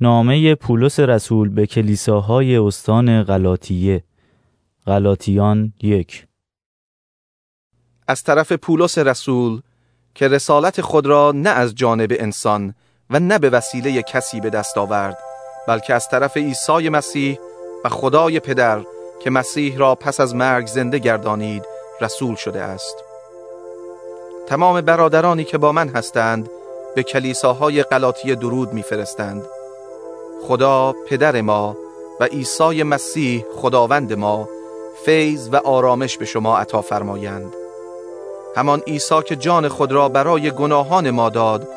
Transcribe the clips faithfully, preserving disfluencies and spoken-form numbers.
نامه پولس رسول به کلیساهای استان غلاطیه. غلاطیان یک. از طرف پولس رسول که رسالت خود را نه از جانب انسان و نه به وسیله کسی به دست آورد، بلکه از طرف عیسی مسیح و خدای پدر که مسیح را پس از مرگ زنده گردانید رسول شده است. تمام برادرانی که با من هستند به کلیساهای غلاطیه درود می‌فرستند. خدا پدر ما و عیسی مسیح خداوند ما فیض و آرامش به شما عطا فرمایند. همان عیسی که جان خود را برای گناهان ما داد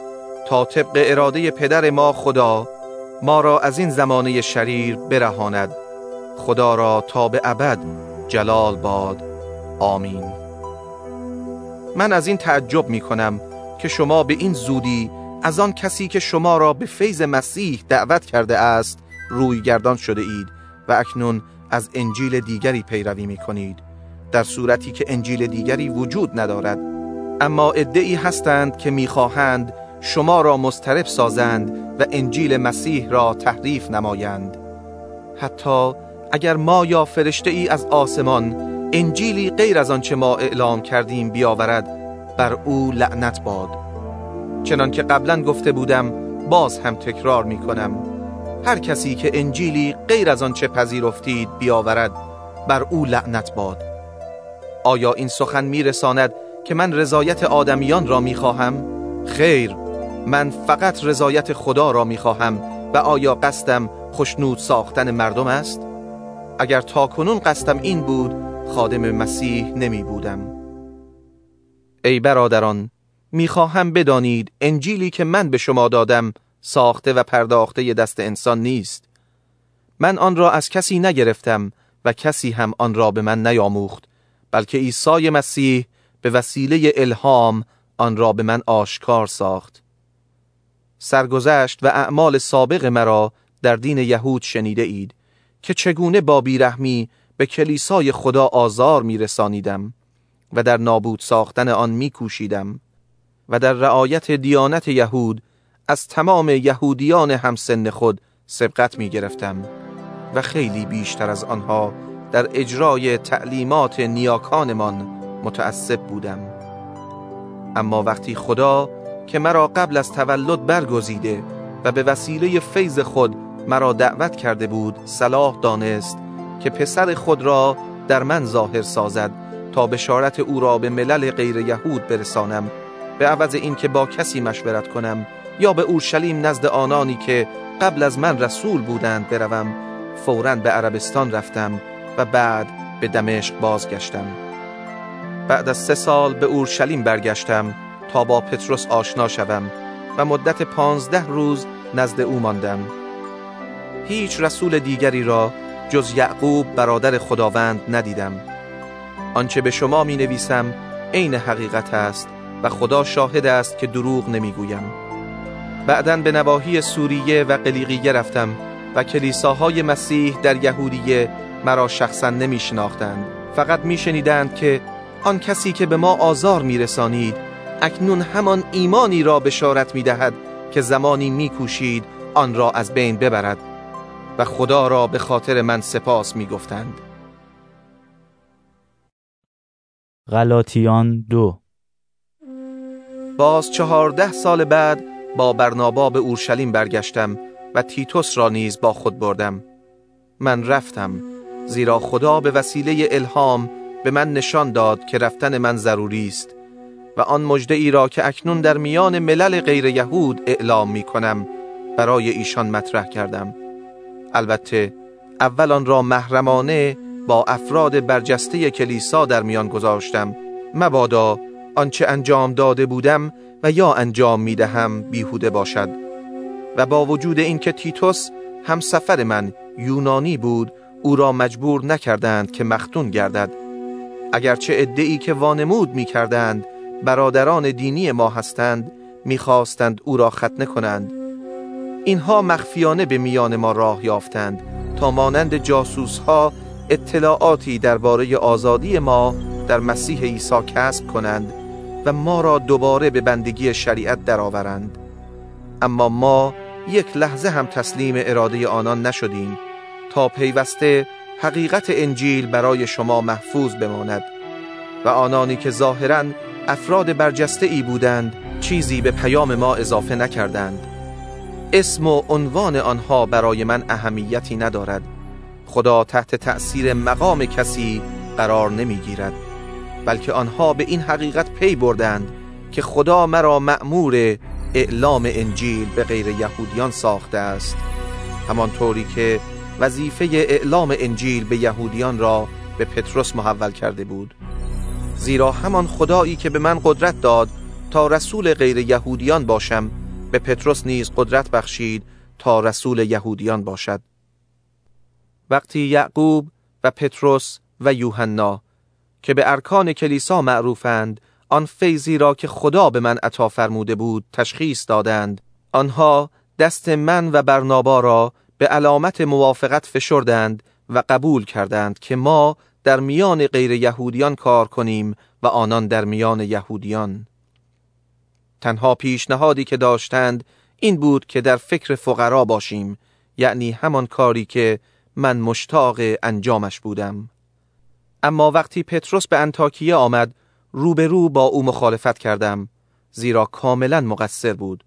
تا طبق اراده پدر ما خدا ما را از این زمانه شریر برهاند. خدا را تا به ابد جلال باد. آمین. من از این تعجب می کنم که شما به این زودی از آن کسی که شما را به فیض مسیح دعوت کرده است روی گردان شده اید و اکنون از انجیل دیگری پیروی می کنید، در صورتی که انجیل دیگری وجود ندارد. اما عده‌ای هستند که می خواهند شما را مضطرب سازند و انجیل مسیح را تحریف نمایند. حتی اگر ما یا فرشته ای از آسمان انجیلی غیر از آنچه ما اعلام کردیم بیاورد، بر او لعنت باد. چنان که قبلا گفته بودم باز هم تکرار می کنم، هر کسی که انجیلی غیر از آنچه پذیرفتید بیاورد، بر او لعنت باد. آیا این سخن می رساند که من رضایت آدمیان را می خواهم؟ خیر، من فقط رضایت خدا را می خواهم و آیا قصدم خوشنود ساختن مردم است؟ اگر تا کنون قصدم این بود، خادم مسیح نمی بودم. ای برادران، می خواهم بدانید انجیلی که من به شما دادم ساخته و پرداخته دست انسان نیست. من آن را از کسی نگرفتم و کسی هم آن را به من نیاموخت، بلکه عیسی مسیح به وسیله الهام آن را به من آشکار ساخت. سرگذشت و اعمال سابق مرا در دین یهود شنیده اید که چگونه با بیرحمی به کلیسای خدا آزار می رسانیدم و در نابود ساختن آن می کوشیدم و در رعایت دیانت یهود از تمام یهودیان همسن خود سبقت می گرفتم و خیلی بیشتر از آنها در اجرای تعلیمات نیاکانمان متعصب بودم. اما وقتی خدا که مرا قبل از تولد برگزیده و به وسیله فیض خود مرا دعوت کرده بود، صلاح دانست که پسر خود را در من ظاهر سازد تا بشارت او را به ملل غیر یهود برسانم، به عوض این که با کسی مشورت کنم یا به اورشلیم نزد آنانی که قبل از من رسول بودند بروم، فوراً به عربستان رفتم و بعد به دمشق بازگشتم. بعد از سه سال به اورشلیم برگشتم تا با پتروس آشنا شوم و مدت پانزده روز نزد او ماندم. هیچ رسول دیگری را جز یعقوب برادر خداوند ندیدم. آنچه به شما می نویسم عین حقیقت است و خدا شاهد است که دروغ نمی گویم. بعداً به نواحی سوریه و قلیقیه رفتم و کلیساهای مسیح در یهودیه مرا شخصاً نمی شناختند، فقط می شنیدند که آن کسی که به ما آزار می رسانید اکنون همان ایمانی را بشارت می دهد که زمانی می کوشید آن را از بین ببرد و خدا را به خاطر من سپاس می گفتند. غلاطیان دو. باز چهارده سال بعد با برنابا به اورشلیم برگشتم و تیتوس را نیز با خود بردم. من رفتم زیرا خدا به وسیله الهام به من نشان داد که رفتن من ضروری است و آن مژده ای را که اکنون در میان ملل غیر یهود اعلام می کنم برای ایشان مطرح کردم. البته اول آن را محرمانه با افراد برجسته کلیسا در میان گذاشتم، مبادا آنچه انجام داده بودم و یا انجام می دهم بیهوده باشد. و با وجود اینکه تیتوس همسفر من یونانی بود، او را مجبور نکردند که مختون گردد، اگرچه عده‌ای که وانمود می کردند برادران دینی ما هستند می خواستند او را ختنه کنند. اینها مخفیانه به میان ما راه یافتند تا مانند جاسوس‌ها اطلاعاتی درباره آزادی ما در مسیح عیسی کسب کنند و ما را دوباره به بندگی شریعت درآورند. اما ما یک لحظه هم تسلیم اراده آنان نشدیم تا پیوسته حقیقت انجیل برای شما محفوظ بماند و آنانی که ظاهراً افراد برجسته ای بودند چیزی به پیام ما اضافه نکردند. اسم و عنوان آنها برای من اهمیتی ندارد. خدا تحت تأثیر مقام کسی قرار نمیگیرد، بلکه آنها به این حقیقت پی بردند که خدا مرا مأمور اعلام انجیل به غیر یهودیان ساخته است، همانطوری که وظیفه اعلام انجیل به یهودیان را به پتروس محول کرده بود. زیرا همان خدایی که به من قدرت داد تا رسول غیر یهودیان باشم، به پتروس نیز قدرت بخشید تا رسول یهودیان باشد. وقتی یعقوب و پتروس و یوحنا که به ارکان کلیسا معروفند آن فیضی را که خدا به من عطا فرموده بود تشخیص دادند، آنها دست من و برنابا را به علامت موافقت فشردند و قبول کردند که ما در میان غیر یهودیان کار کنیم و آنان در میان یهودیان. تنها پیشنهادی که داشتند این بود که در فکر فقرا باشیم، یعنی همان کاری که من مشتاق انجامش بودم. اما وقتی پتروس به انتاکیه آمد، روبرو با او مخالفت کردم، زیرا کاملا مقصر بود.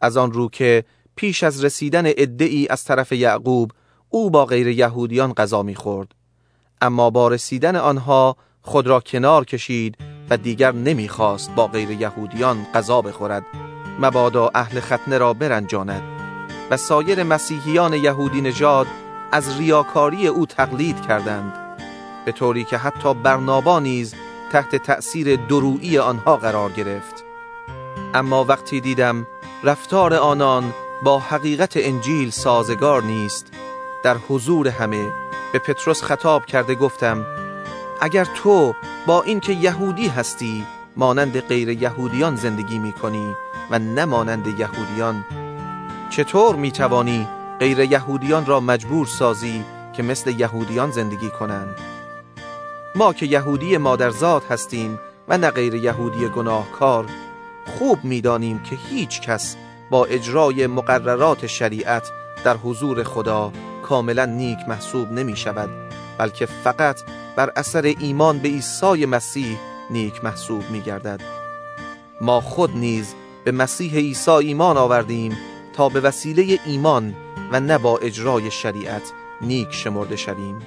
از آن رو که پیش از رسیدن عده‌ای از طرف یعقوب او با غیر یهودیان غذا می‌خورد، اما با رسیدن آنها خود را کنار کشید و دیگر نمی‌خواست با غیر یهودیان غذا بخورد، مبادا اهل ختنه را برنجاند. و سایر مسیحیان یهودی نژاد از ریاکاری او تقلید کردند، به طوری که حتی برنابا نیز تحت تأثیر درویی آنها قرار گرفت. اما وقتی دیدم رفتار آنان با حقیقت انجیل سازگار نیست، در حضور همه به پتروس خطاب کرده گفتم: اگر تو با اینکه یهودی هستی مانند غیر یهودیان زندگی می کنی و نه مانند یهودیان، چطور می توانی غیر یهودیان را مجبور سازی که مثل یهودیان زندگی کنند؟ ما که یهودی مادرزاد هستیم و نه غیر یهودی گناهکار، خوب می دانیم که هیچ کس با اجرای مقررات شریعت در حضور خدا کاملا نیک محسوب نمی شود، بلکه فقط بر اثر ایمان به عیسی مسیح نیک محسوب می گردد. ما خود نیز به مسیح عیسی ایمان آوردیم تا به وسیله ایمان و نه با اجرای شریعت نیک شمرده شویم.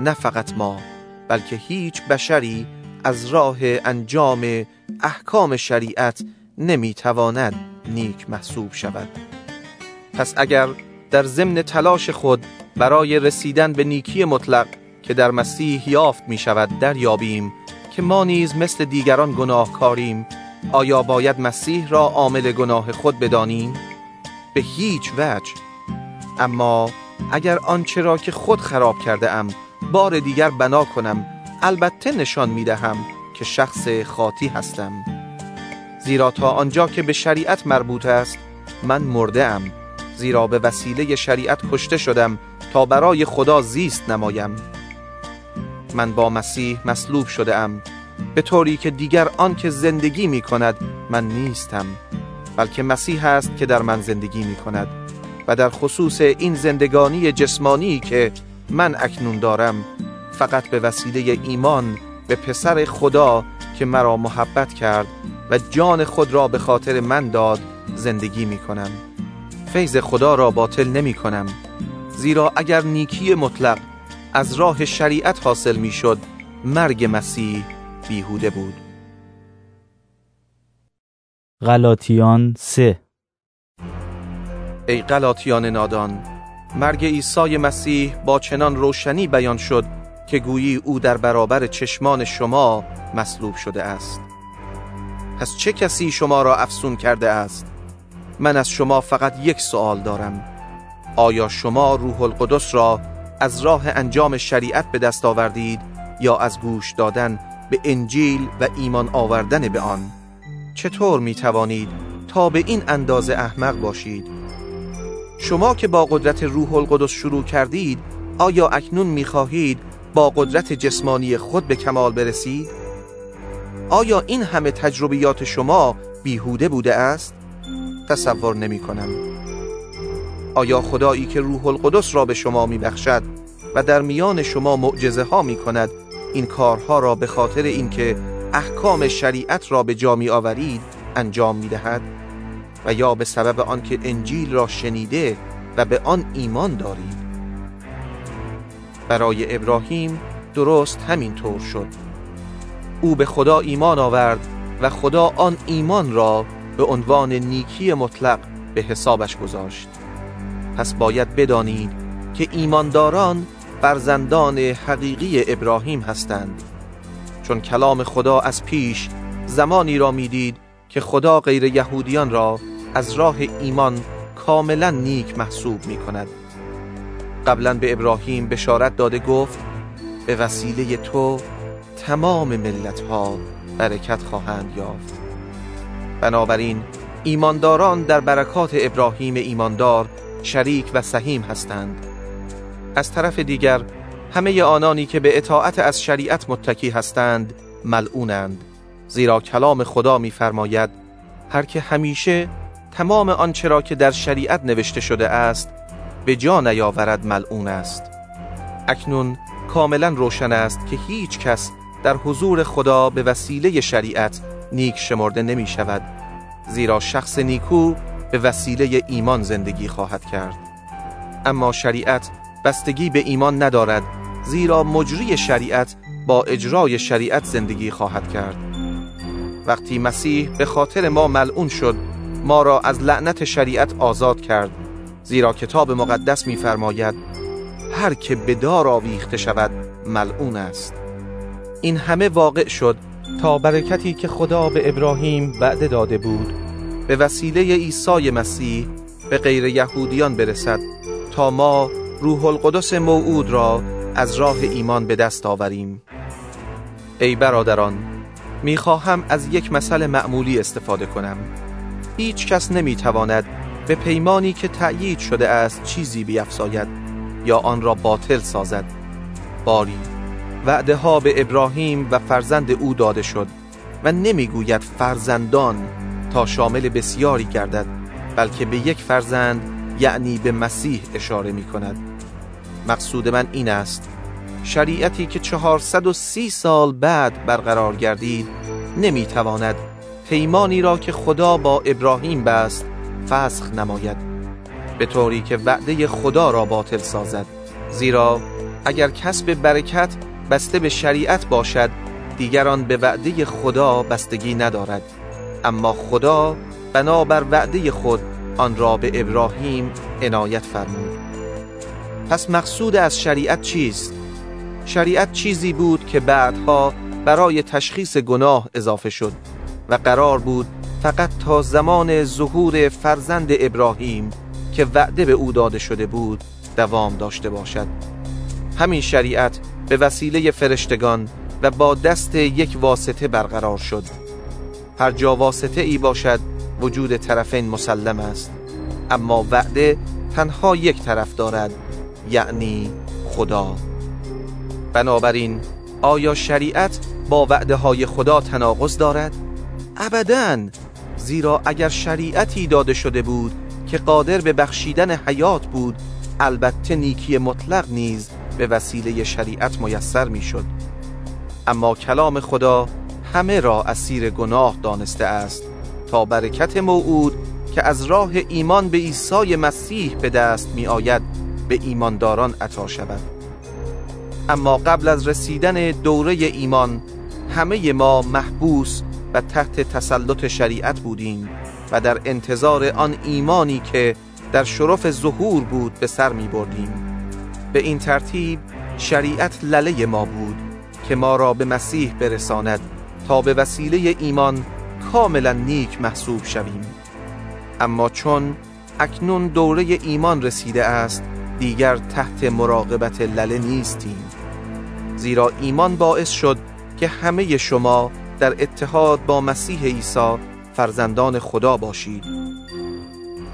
نه فقط ما، بلکه هیچ بشری از راه انجام احکام شریعت نمیتواند نیک محسوب شود. پس اگر در ضمن تلاش خود برای رسیدن به نیکی مطلق که در مسیح یافت می شود دریابیم که ما نیز مثل دیگران گناهکاریم، آیا باید مسیح را عامل گناه خود بدانیم؟ به هیچ وجه. اما اگر آنچه را که خود خراب کرده ام بار دیگر بنا کنم، البته نشان می دهم که شخص خاطی هستم، زیرا تا آنجا که به شریعت مربوط است من مرده ام، زیرا به وسیله شریعت کشته شدم تا برای خدا زیست نمایم. من با مسیح مصلوب شده ام، به طوری که دیگر آن که زندگی می کند من نیستم، بلکه مسیح است که در من زندگی می کند. و در خصوص این زندگانی جسمانی که من اکنون دارم، فقط به وسیله ایمان به پسر خدا که مرا محبت کرد و جان خود را به خاطر من داد زندگی می کنم. فیض خدا را باطل نمی کنم، زیرا اگر نیکی مطلق از راه شریعت حاصل می شد، مرگ مسیح بیهوده بود. غلاطیان سه. ای غلاطیان نادان، مرگ عیسی مسیح با چنان روشنی بیان شد که گویی او در برابر چشمان شما مصلوب شده است. پس چه کسی شما را افسون کرده است؟ من از شما فقط یک سوال دارم: آیا شما روح القدس را از راه انجام شریعت به دست آوردید یا از گوش دادن به انجیل و ایمان آوردن به آن؟ چطور می توانید تا به این اندازه احمق باشید؟ شما که با قدرت روح القدس شروع کردید، آیا اکنون می‌خواهید با قدرت جسمانی خود به کمال برسید؟ آیا این همه تجربیات شما بیهوده بوده است؟ تصور نمی‌کنم. آیا خدایی که روح القدس را به شما میبخشد و در میان شما معجزه ها میکند این کارها را به خاطر اینکه احکام شریعت را به جا می آورید انجام میدهد؟ و یا به سبب آنکه انجیل را شنیده و به آن ایمان دارید؟ برای ابراهیم درست همین طور شد. او به خدا ایمان آورد و خدا آن ایمان را به عنوان نیکی مطلق به حسابش گذاشت. پس باید بدانید که ایمانداران فرزندان حقیقی ابراهیم هستند، چون کلام خدا از پیش زمانی را میدید که خدا غیر یهودیان را از راه ایمان کاملا نیک محسوب می کند. قبلا به ابراهیم بشارت داده گفت به وسیله تو تمام ملت ها برکت خواهند یافت. بنابراین ایمانداران در برکات ابراهیم ایماندار شریک و سهیم هستند. از طرف دیگر همه آنانی که به اطاعت از شریعت متکی هستند ملعونند، زیرا کلام خدا می‌فرماید هر که همیشه تمام آنچه را که در شریعت نوشته شده است به جا نیاورد ملعون است. اکنون کاملا روشن است که هیچ کس در حضور خدا به وسیله شریعت نیک شمرده نمی شود، زیرا شخص نیکو به وسیله ایمان زندگی خواهد کرد. اما شریعت بستگی به ایمان ندارد، زیرا مجری شریعت با اجرای شریعت زندگی خواهد کرد. وقتی مسیح به خاطر ما ملعون شد، ما را از لعنت شریعت آزاد کرد، زیرا کتاب مقدس می‌فرماید هر که به دار آویخته شود ملعون است. این همه واقع شد تا برکتی که خدا به ابراهیم وعده داده بود به وسیله عیسی مسیح به غیر یهودیان برسد، تا ما روح القدس موعود را از راه ایمان به دست آوریم. ای برادران، میخواهم از یک مثل معمولی استفاده کنم. هیچ کس نمیتواند به پیمانی که تأیید شده است چیزی بیفزاید یا آن را باطل سازد. باری، وعده ها به ابراهیم و فرزند او داده شد و نمیگوید فرزندان تا شامل بسیاری گردد، بلکه به یک فرزند یعنی به مسیح اشاره می کند. مقصود من این است شریعتی که چهارصد و سی سال بعد برقرار گردید نمی تواند پیمانی را که خدا با ابراهیم بست فسخ نماید، به طوری که وعده خدا را باطل سازد، زیرا اگر کسب برکت بسته به شریعت باشد دیگران به وعده خدا بستگی ندارد، اما خدا بنابر وعده خود آن را به ابراهیم عنایت فرمود. پس مقصود از شریعت چیست؟ شریعت چیزی بود که بعدها برای تشخیص گناه اضافه شد و قرار بود فقط تا زمان ظهور فرزند ابراهیم که وعده به او داده شده بود دوام داشته باشد. همین شریعت به وسیله فرشتگان و با دست یک واسطه برقرار شد. هر جا واسطه ای باشد وجود طرفین مسلم است، اما وعده تنها یک طرف دارد، یعنی خدا. بنابراین آیا شریعت با وعده های خدا تناقض دارد؟ ابداً، زیرا اگر شریعتی داده شده بود که قادر به بخشیدن حیات بود، البته نیکی مطلق نیز به وسیله شریعت میسر می شد. اما کلام خدا همه را اسیر گناه دانسته است تا برکت موعود که از راه ایمان به عیسی مسیح به دست می آید به ایمانداران عطا شود. اما قبل از رسیدن دوره ایمان همه ما محبوس و تحت تسلط شریعت بودیم و در انتظار آن ایمانی که در شرف ظهور بود به سر می بردیم. به این ترتیب شریعت لله ما بود که ما را به مسیح برساند تا به وسیله ایمان کاملا نیک محسوب شویم. اما چون اکنون دوره ایمان رسیده است دیگر تحت مراقبت لله نیستیم، زیرا ایمان باعث شد که همه شما در اتحاد با مسیح عیسی فرزندان خدا باشید.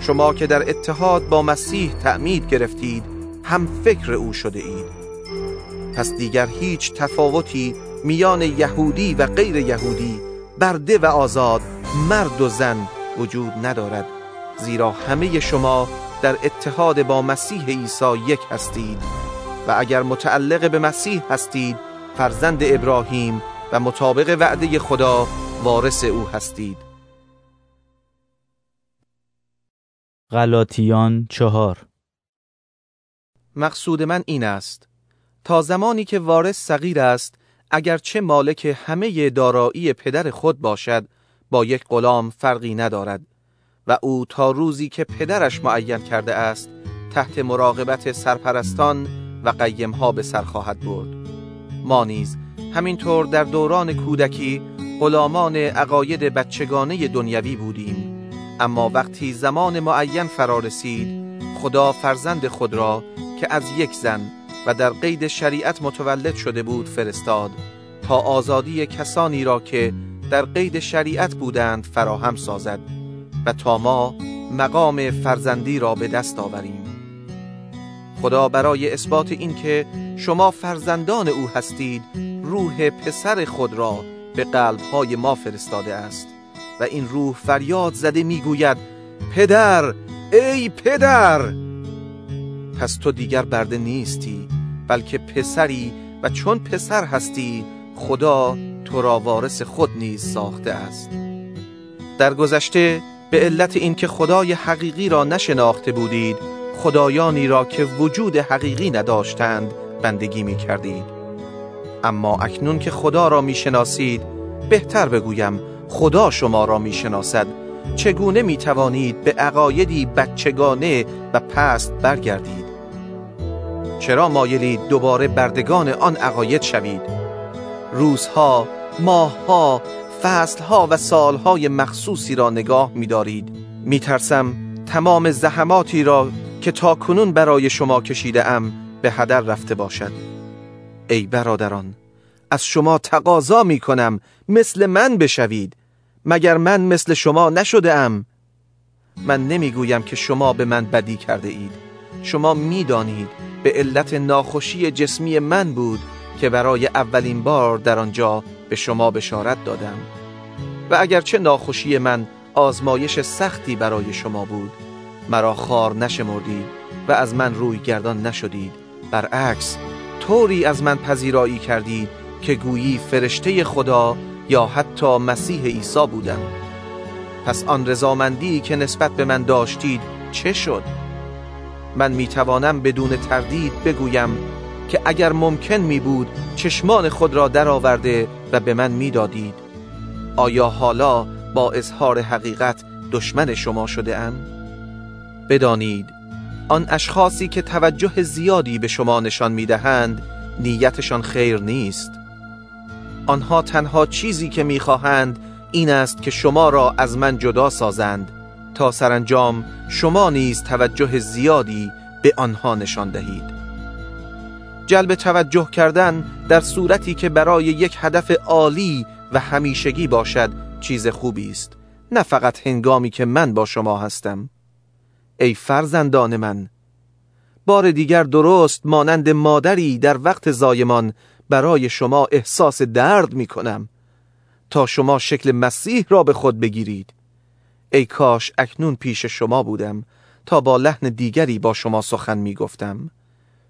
شما که در اتحاد با مسیح تعمید گرفتید هم فکر او شده اید. پس دیگر هیچ تفاوتی میان یهودی و غیر یهودی، برده و آزاد، مرد و زن وجود ندارد، زیرا همه شما در اتحاد با مسیح عیسی یک هستید و اگر متعلق به مسیح هستید فرزند ابراهیم و مطابق وعده خدا وارث او هستید. غلاطیان چهار. مقصود من این است تا زمانی که وارث صغیر است، اگرچه مالک همه دارایی پدر خود باشد، با یک غلام فرقی ندارد و او تا روزی که پدرش معین کرده است تحت مراقبت سرپرستان و قیمها به سر خواهد برد. ما نیز همینطور در دوران کودکی غلامان عقاید بچگانه دنیوی بودیم، اما وقتی زمان معین فرا رسید خدا فرزند خود را که از یک زن و در قید شریعت متولد شده بود فرستاد تا آزادی کسانی را که در قید شریعت بودند فراهم سازد و تا ما مقام فرزندی را به دست آوریم. خدا برای اثبات این که شما فرزندان او هستید روح پسر خود را به قلب‌های ما فرستاده است و این روح فریاد زده می‌گوید پدر، ای پدر. پس تو دیگر برده نیستی بلکه پسری و چون پسر هستی خدا تو را وارث خود نیز ساخته است. در گذشته به علت اینکه خدای حقیقی را نشناخته بودید خدایانی را که وجود حقیقی نداشتند بندگی می کردید، اما اکنون که خدا را می شناسید، بهتر بگویم خدا شما را می شناسد، چگونه می توانید به عقایدی بچگانه و پست برگردید؟ چرا مایلید دوباره بردگان آن عقاید شوید؟ روزها، ماهها، فصلها و سالهای مخصوصی را نگاه می دارید. می ترسم تمام زحماتی را که تا کنون برای شما کشیده ام به هدر رفته باشد. ای برادران، از شما تقاضا می کنم مثل من بشوید، مگر من مثل شما نشده ام؟ من نمی گویم که شما به من بدی کرده اید، شما می دانید به علت ناخوشی جسمی من بود که برای اولین بار در آنجا به شما بشارت دادم و اگرچه ناخوشی من آزمایش سختی برای شما بود، مرا خوار نشمردید و از من روی گردان نشدید، برعکس طوری از من پذیرایی کردید که گویی فرشته خدا یا حتی مسیح عیسی بودم. پس آن رضامندی که نسبت به من داشتید چه شد؟ من میتوانم بدون تردید بگویم که اگر ممکن می بود چشمان خود را درآورده و به من میدادید. آیا حالا با اظهار حقیقت دشمن شما شده ام؟ بدانید آن اشخاصی که توجه زیادی به شما نشان میدهند نیتشان خیر نیست. آنها تنها چیزی که میخواهند این است که شما را از من جدا سازند تا سرانجام شما نیز توجه زیادی به آنها نشان دهید. جلب توجه کردن در صورتی که برای یک هدف عالی و همیشگی باشد چیز خوبی است، نه فقط هنگامی که من با شما هستم. ای فرزندان من، بار دیگر درست مانند مادری در وقت زایمان برای شما احساس درد می کنم تا شما شکل مسیح را به خود بگیرید. ای کاش اکنون پیش شما بودم تا با لحن دیگری با شما سخن می گفتم.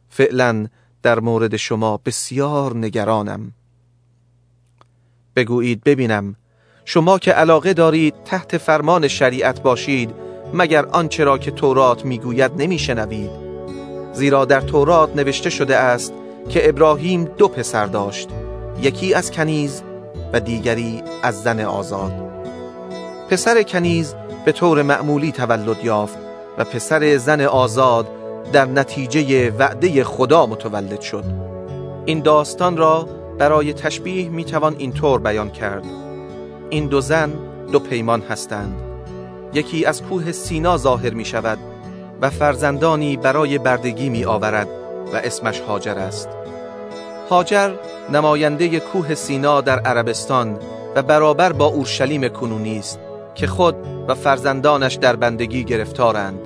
فعلاً در مورد شما بسیار نگرانم. بگویید ببینم، شما که علاقه دارید تحت فرمان شریعت باشید مگر آنچه را که تورات میگوید نمیشنوید؟ زیرا در تورات نوشته شده است که ابراهیم دو پسر داشت، یکی از کنیز و دیگری از زن آزاد. پسر کنیز به طور معمولی تولد یافت و پسر زن آزاد در نتیجه وعده خدا متولد شد. این داستان را برای تشبیه میتوان اینطور بیان کرد: این دو زن دو پیمان هستند، یکی از کوه سینا ظاهر می شود و فرزندانی برای بردگی می آورد و اسمش هاجر است. هاجر نماینده کوه سینا در عربستان و برابر با اورشلیم کنونی است که خود و فرزندانش در بندگی گرفتارند،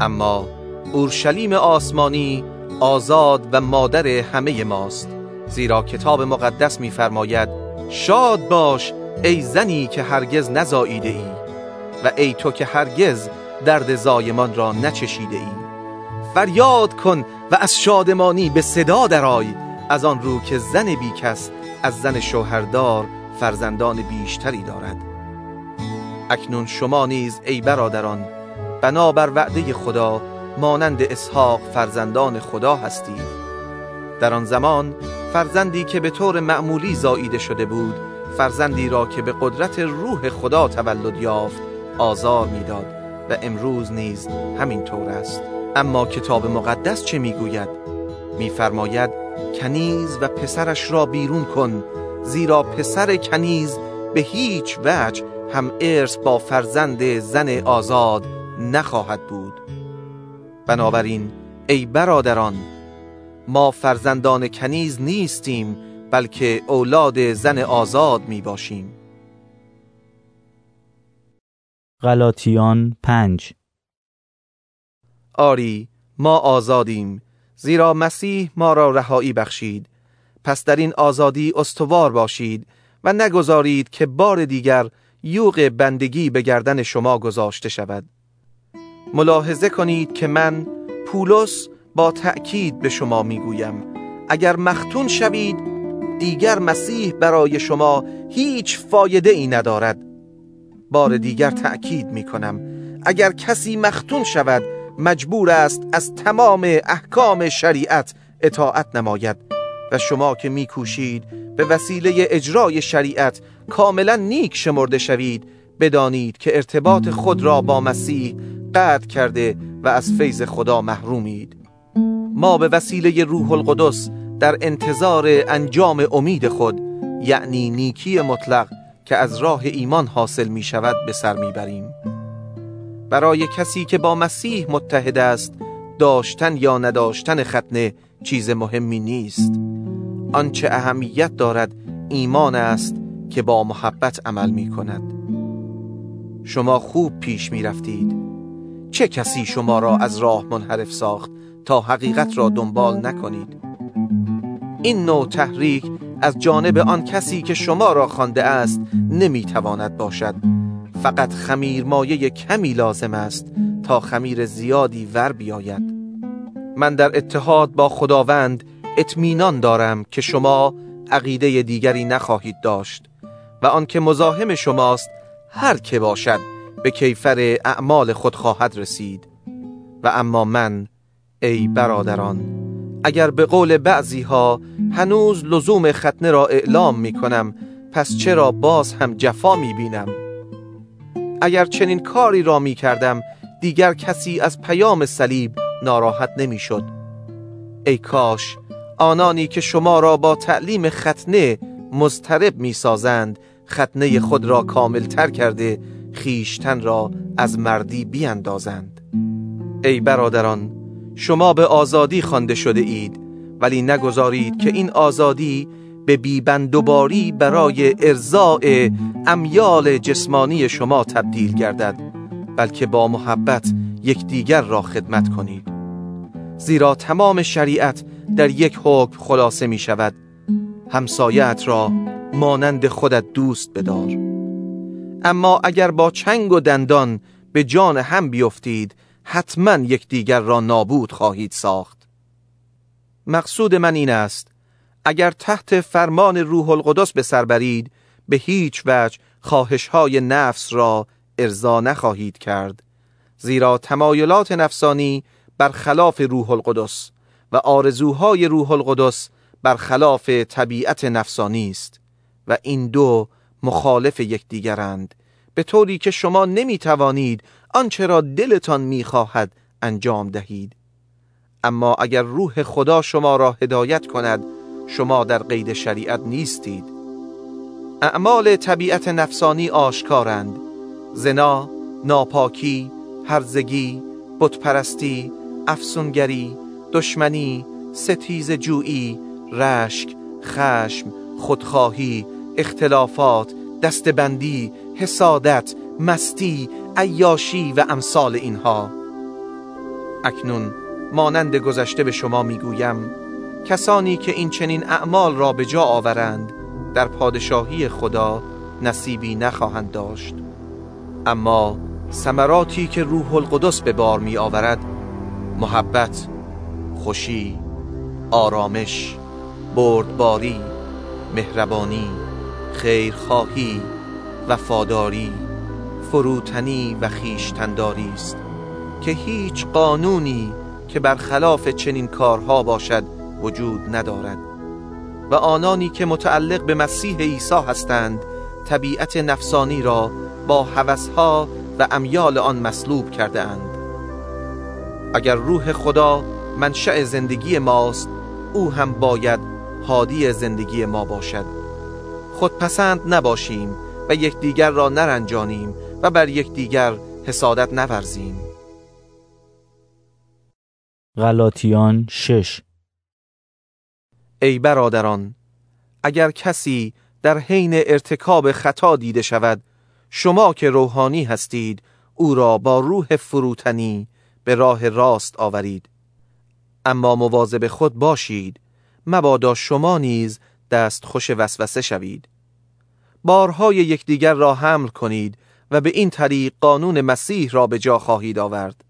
اما اورشلیم آسمانی آزاد و مادر همه ماست، زیرا کتاب مقدس می‌فرماید شاد باش ای زنی که هرگز نزاییده ای و ای تو که هرگز درد زایمان را نچشیده ایم. فریاد کن و از شادمانی به صدا درآی، از آن رو که زن بیکس از زن شوهردار فرزندان بیشتری دارد. اکنون شما نیز ای برادران بنابر وعده خدا مانند اسحاق فرزندان خدا هستید. در آن زمان فرزندی که به طور معمولی زاییده شده بود، فرزندی را که به قدرت روح خدا تولد یافت آزار میداد و امروز نیز همین طور است. اما کتاب مقدس چه میگوید؟ میفرماید کنیز و پسرش را بیرون کن، زیرا پسر کنیز به هیچ وجه هم ارث با فرزند زن آزاد نخواهد بود. بنابراین ای برادران، ما فرزندان کنیز نیستیم، بلکه اولاد زن آزاد می باشیم. غلاطیان پنج. آری ما آزادیم، زیرا مسیح ما را رهایی بخشید. پس در این آزادی استوار باشید و نگذارید که بار دیگر یوغ بندگی به گردن شما گذاشته شود. ملاحظه کنید که من پولس با تأکید به شما میگویم اگر مختون شوید دیگر مسیح برای شما هیچ فایده ای ندارد. بار دیگر تأکید میکنم اگر کسی مختون شود مجبور است از تمام احکام شریعت اطاعت نماید و شما که میکوشید به وسیله اجرای شریعت کاملا نیک شمرده شوید، بدانید که ارتباط خود را با مسیح قطع کرده و از فیض خدا محرومید. ما به وسیله روح القدس در انتظار انجام امید خود، یعنی نیکی مطلق که از راه ایمان حاصل می شود، به سر می بریم. برای کسی که با مسیح متحد است، داشتن یا نداشتن ختنه چیز مهمی نیست. آنچه اهمیت دارد ایمان است که با محبت عمل می کند. شما خوب پیش می رفتید. چه کسی شما را از راه منحرف ساخت تا حقیقت را دنبال نکنید؟ این نوع تحریک از جانب آن کسی که شما را خوانده است نمیتواند باشد. فقط خمیر مایه کمی لازم است تا خمیر زیادی ور بیاید. من در اتحاد با خداوند اطمینان دارم که شما عقیده دیگری نخواهید داشت و آن که مزاحم شماست هر که باشد به کیفر اعمال خود خواهد رسید. و اما من ای برادران، اگر به قول بعضی ها هنوز لزوم ختنه را اعلام می کنم، پس چرا باز هم جفا می بینم؟ اگر چنین کاری را می کردم دیگر کسی از پیام صلیب ناراحت نمی شد. ای کاش آنانی که شما را با تعلیم ختنه مضطرب می سازند ختنه خود را کامل تر کرده خیشتن را از مردی بیندازند. ای برادران، شما به آزادی خوانده شده اید، ولی نگذارید که این آزادی به بیبندوباری برای ارضاء امیال جسمانی شما تبدیل گردد، بلکه با محبت یکدیگر را خدمت کنید. زیرا تمام شریعت در یک حکم خلاصه می شود: همسایه‌ات را مانند خودت دوست بدار. اما اگر با چنگ و دندان به جان هم بیفتید، حتما یکدیگر را نابود خواهید ساخت. مقصود من این است اگر تحت فرمان روح القدس به سر برید، به هیچ وجه خواهش‌های نفس را ارضا نخواهید کرد، زیرا تمایلات نفسانی برخلاف روح القدس و آرزوهای روح القدس برخلاف طبیعت نفسانی است و این دو مخالف یکدیگرند، به طوری که شما نمیتوانید آنچه را دلتان میخواهد انجام دهید. اما اگر روح خدا شما را هدایت کند، شما در قید شریعت نیستید. اعمال طبیعت نفسانی آشکارند: زنا، ناپاکی، هرزگی، بتپرستی، افسونگری، دشمنی، ستیزجویی، رشک، خشم، خودخواهی، اختلافات، دستبندی، حسادت، مستی، عیاشی و امثال اینها. اکنون مانند گذشته به شما میگویم کسانی که این چنین اعمال را به جا آورند در پادشاهی خدا نصیبی نخواهند داشت. اما ثمراتی که روح القدس به بار می آورد محبت، خوشی، آرامش، بردباری، مهربانی، خیرخواهی، وفاداری، فروتنی و خویشتن‌داری است که هیچ قانونی که برخلاف چنین کارها باشد وجود ندارد. و آنانی که متعلق به مسیح عیسی هستند طبیعت نفسانی را با هوسها و امیال آن مسلوب کرده اند. اگر روح خدا منشأ زندگی ماست، او هم باید هادی زندگی ما باشد. خودپسند نباشیم و یکدیگر را نرنجانیم و بر یکدیگر حسادت نورزیم. غلاطیان شش. ای برادران، اگر کسی در حین ارتکاب خطا دیده شود، شما که روحانی هستید او را با روح فروتنی به راه راست آورید. اما مواظب خود باشید، مبادا شما نیز دست خوش وسوسه شوید. بارهای یکدیگر را حمل کنید و به این طریق قانون مسیح را به جا خواهید آورد.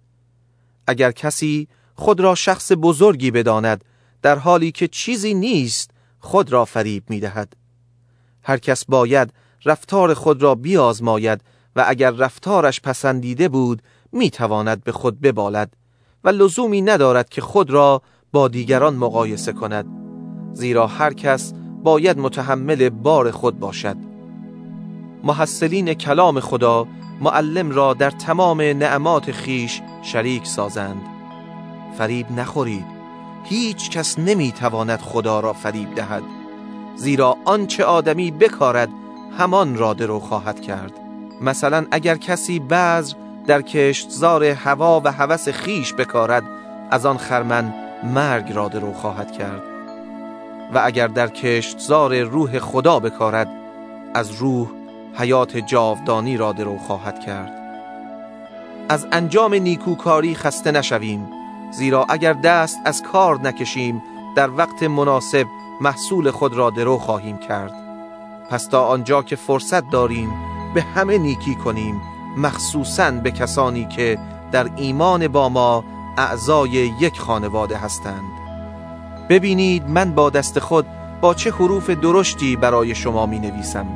اگر کسی خود را شخص بزرگی بداند در حالی که چیزی نیست، خود را فریب می دهد. هر کس باید رفتار خود را بیازماید و اگر رفتارش پسندیده بود می تواند به خود ببالد و لزومی ندارد که خود را با دیگران مقایسه کند، زیرا هر کس باید متحمل بار خود باشد. محصلین کلام خدا معلم را در تمام نعمات خیش شریک سازند. فریب نخورید. هیچ کس نمی تواند خدا را فریب دهد، زیرا آنچه آدمی بکارد همان را درو خواهد کرد. مثلا اگر کسی بذر در کشتزار هوا و هوس خیش بکارد، از آن خرمن مرگ را درو خواهد کرد. و اگر در کشتزار روح خدا بکارد، از روح حیات جاودانی را درو خواهد کرد. از انجام نیکوکاری خسته نشویم، زیرا اگر دست از کار نکشیم در وقت مناسب محصول خود را درو خواهیم کرد. پس تا آنجا که فرصت داریم به همه نیکی کنیم، مخصوصاً به کسانی که در ایمان با ما اعضای یک خانواده هستند. ببینید من با دست خود با چه حروف درشتی برای شما می نویسم.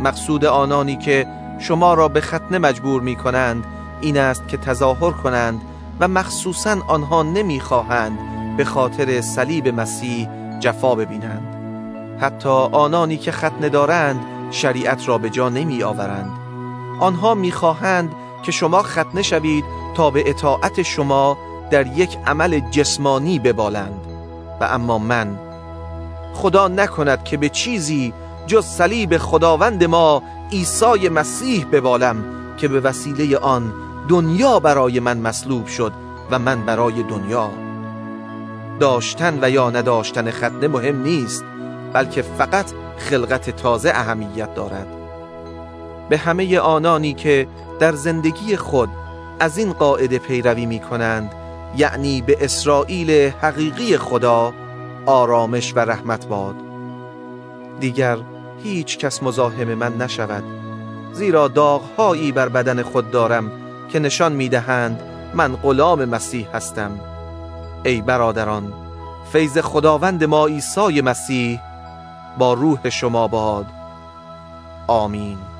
مقصود آنانی که شما را به ختنه مجبور می کنند این است که تظاهر کنند و مخصوصاً آنها نمیخواهند به خاطر صلیب مسیح جفا ببینند. حتی آنانی که ختنه دارند شریعت را به جا نمی آورند. آنها میخواهند که شما ختنه شوید تا به اطاعت شما در یک عمل جسمانی ببالند. و اما من، خدا نکند که به چیزی جز صلیب خداوند ما عیسی مسیح ببالم که به وسیله آن دنیا برای من مصلوب شد و من برای دنیا. داشتن و یا نداشتن ختنه مهم نیست، بلکه فقط خلقت تازه اهمیت دارد. به همه آنانی که در زندگی خود از این قاعده پیروی می کنند، یعنی به اسرائیل حقیقی خدا، آرامش و رحمت باد. دیگر هیچ کس مزاحم من نشود، زیرا داغ‌هایی بر بدن خود دارم که نشان می‌دهند من غلام مسیح هستم. ای برادران، فیض خداوند ما عیسی مسیح با روح شما باد. آمین.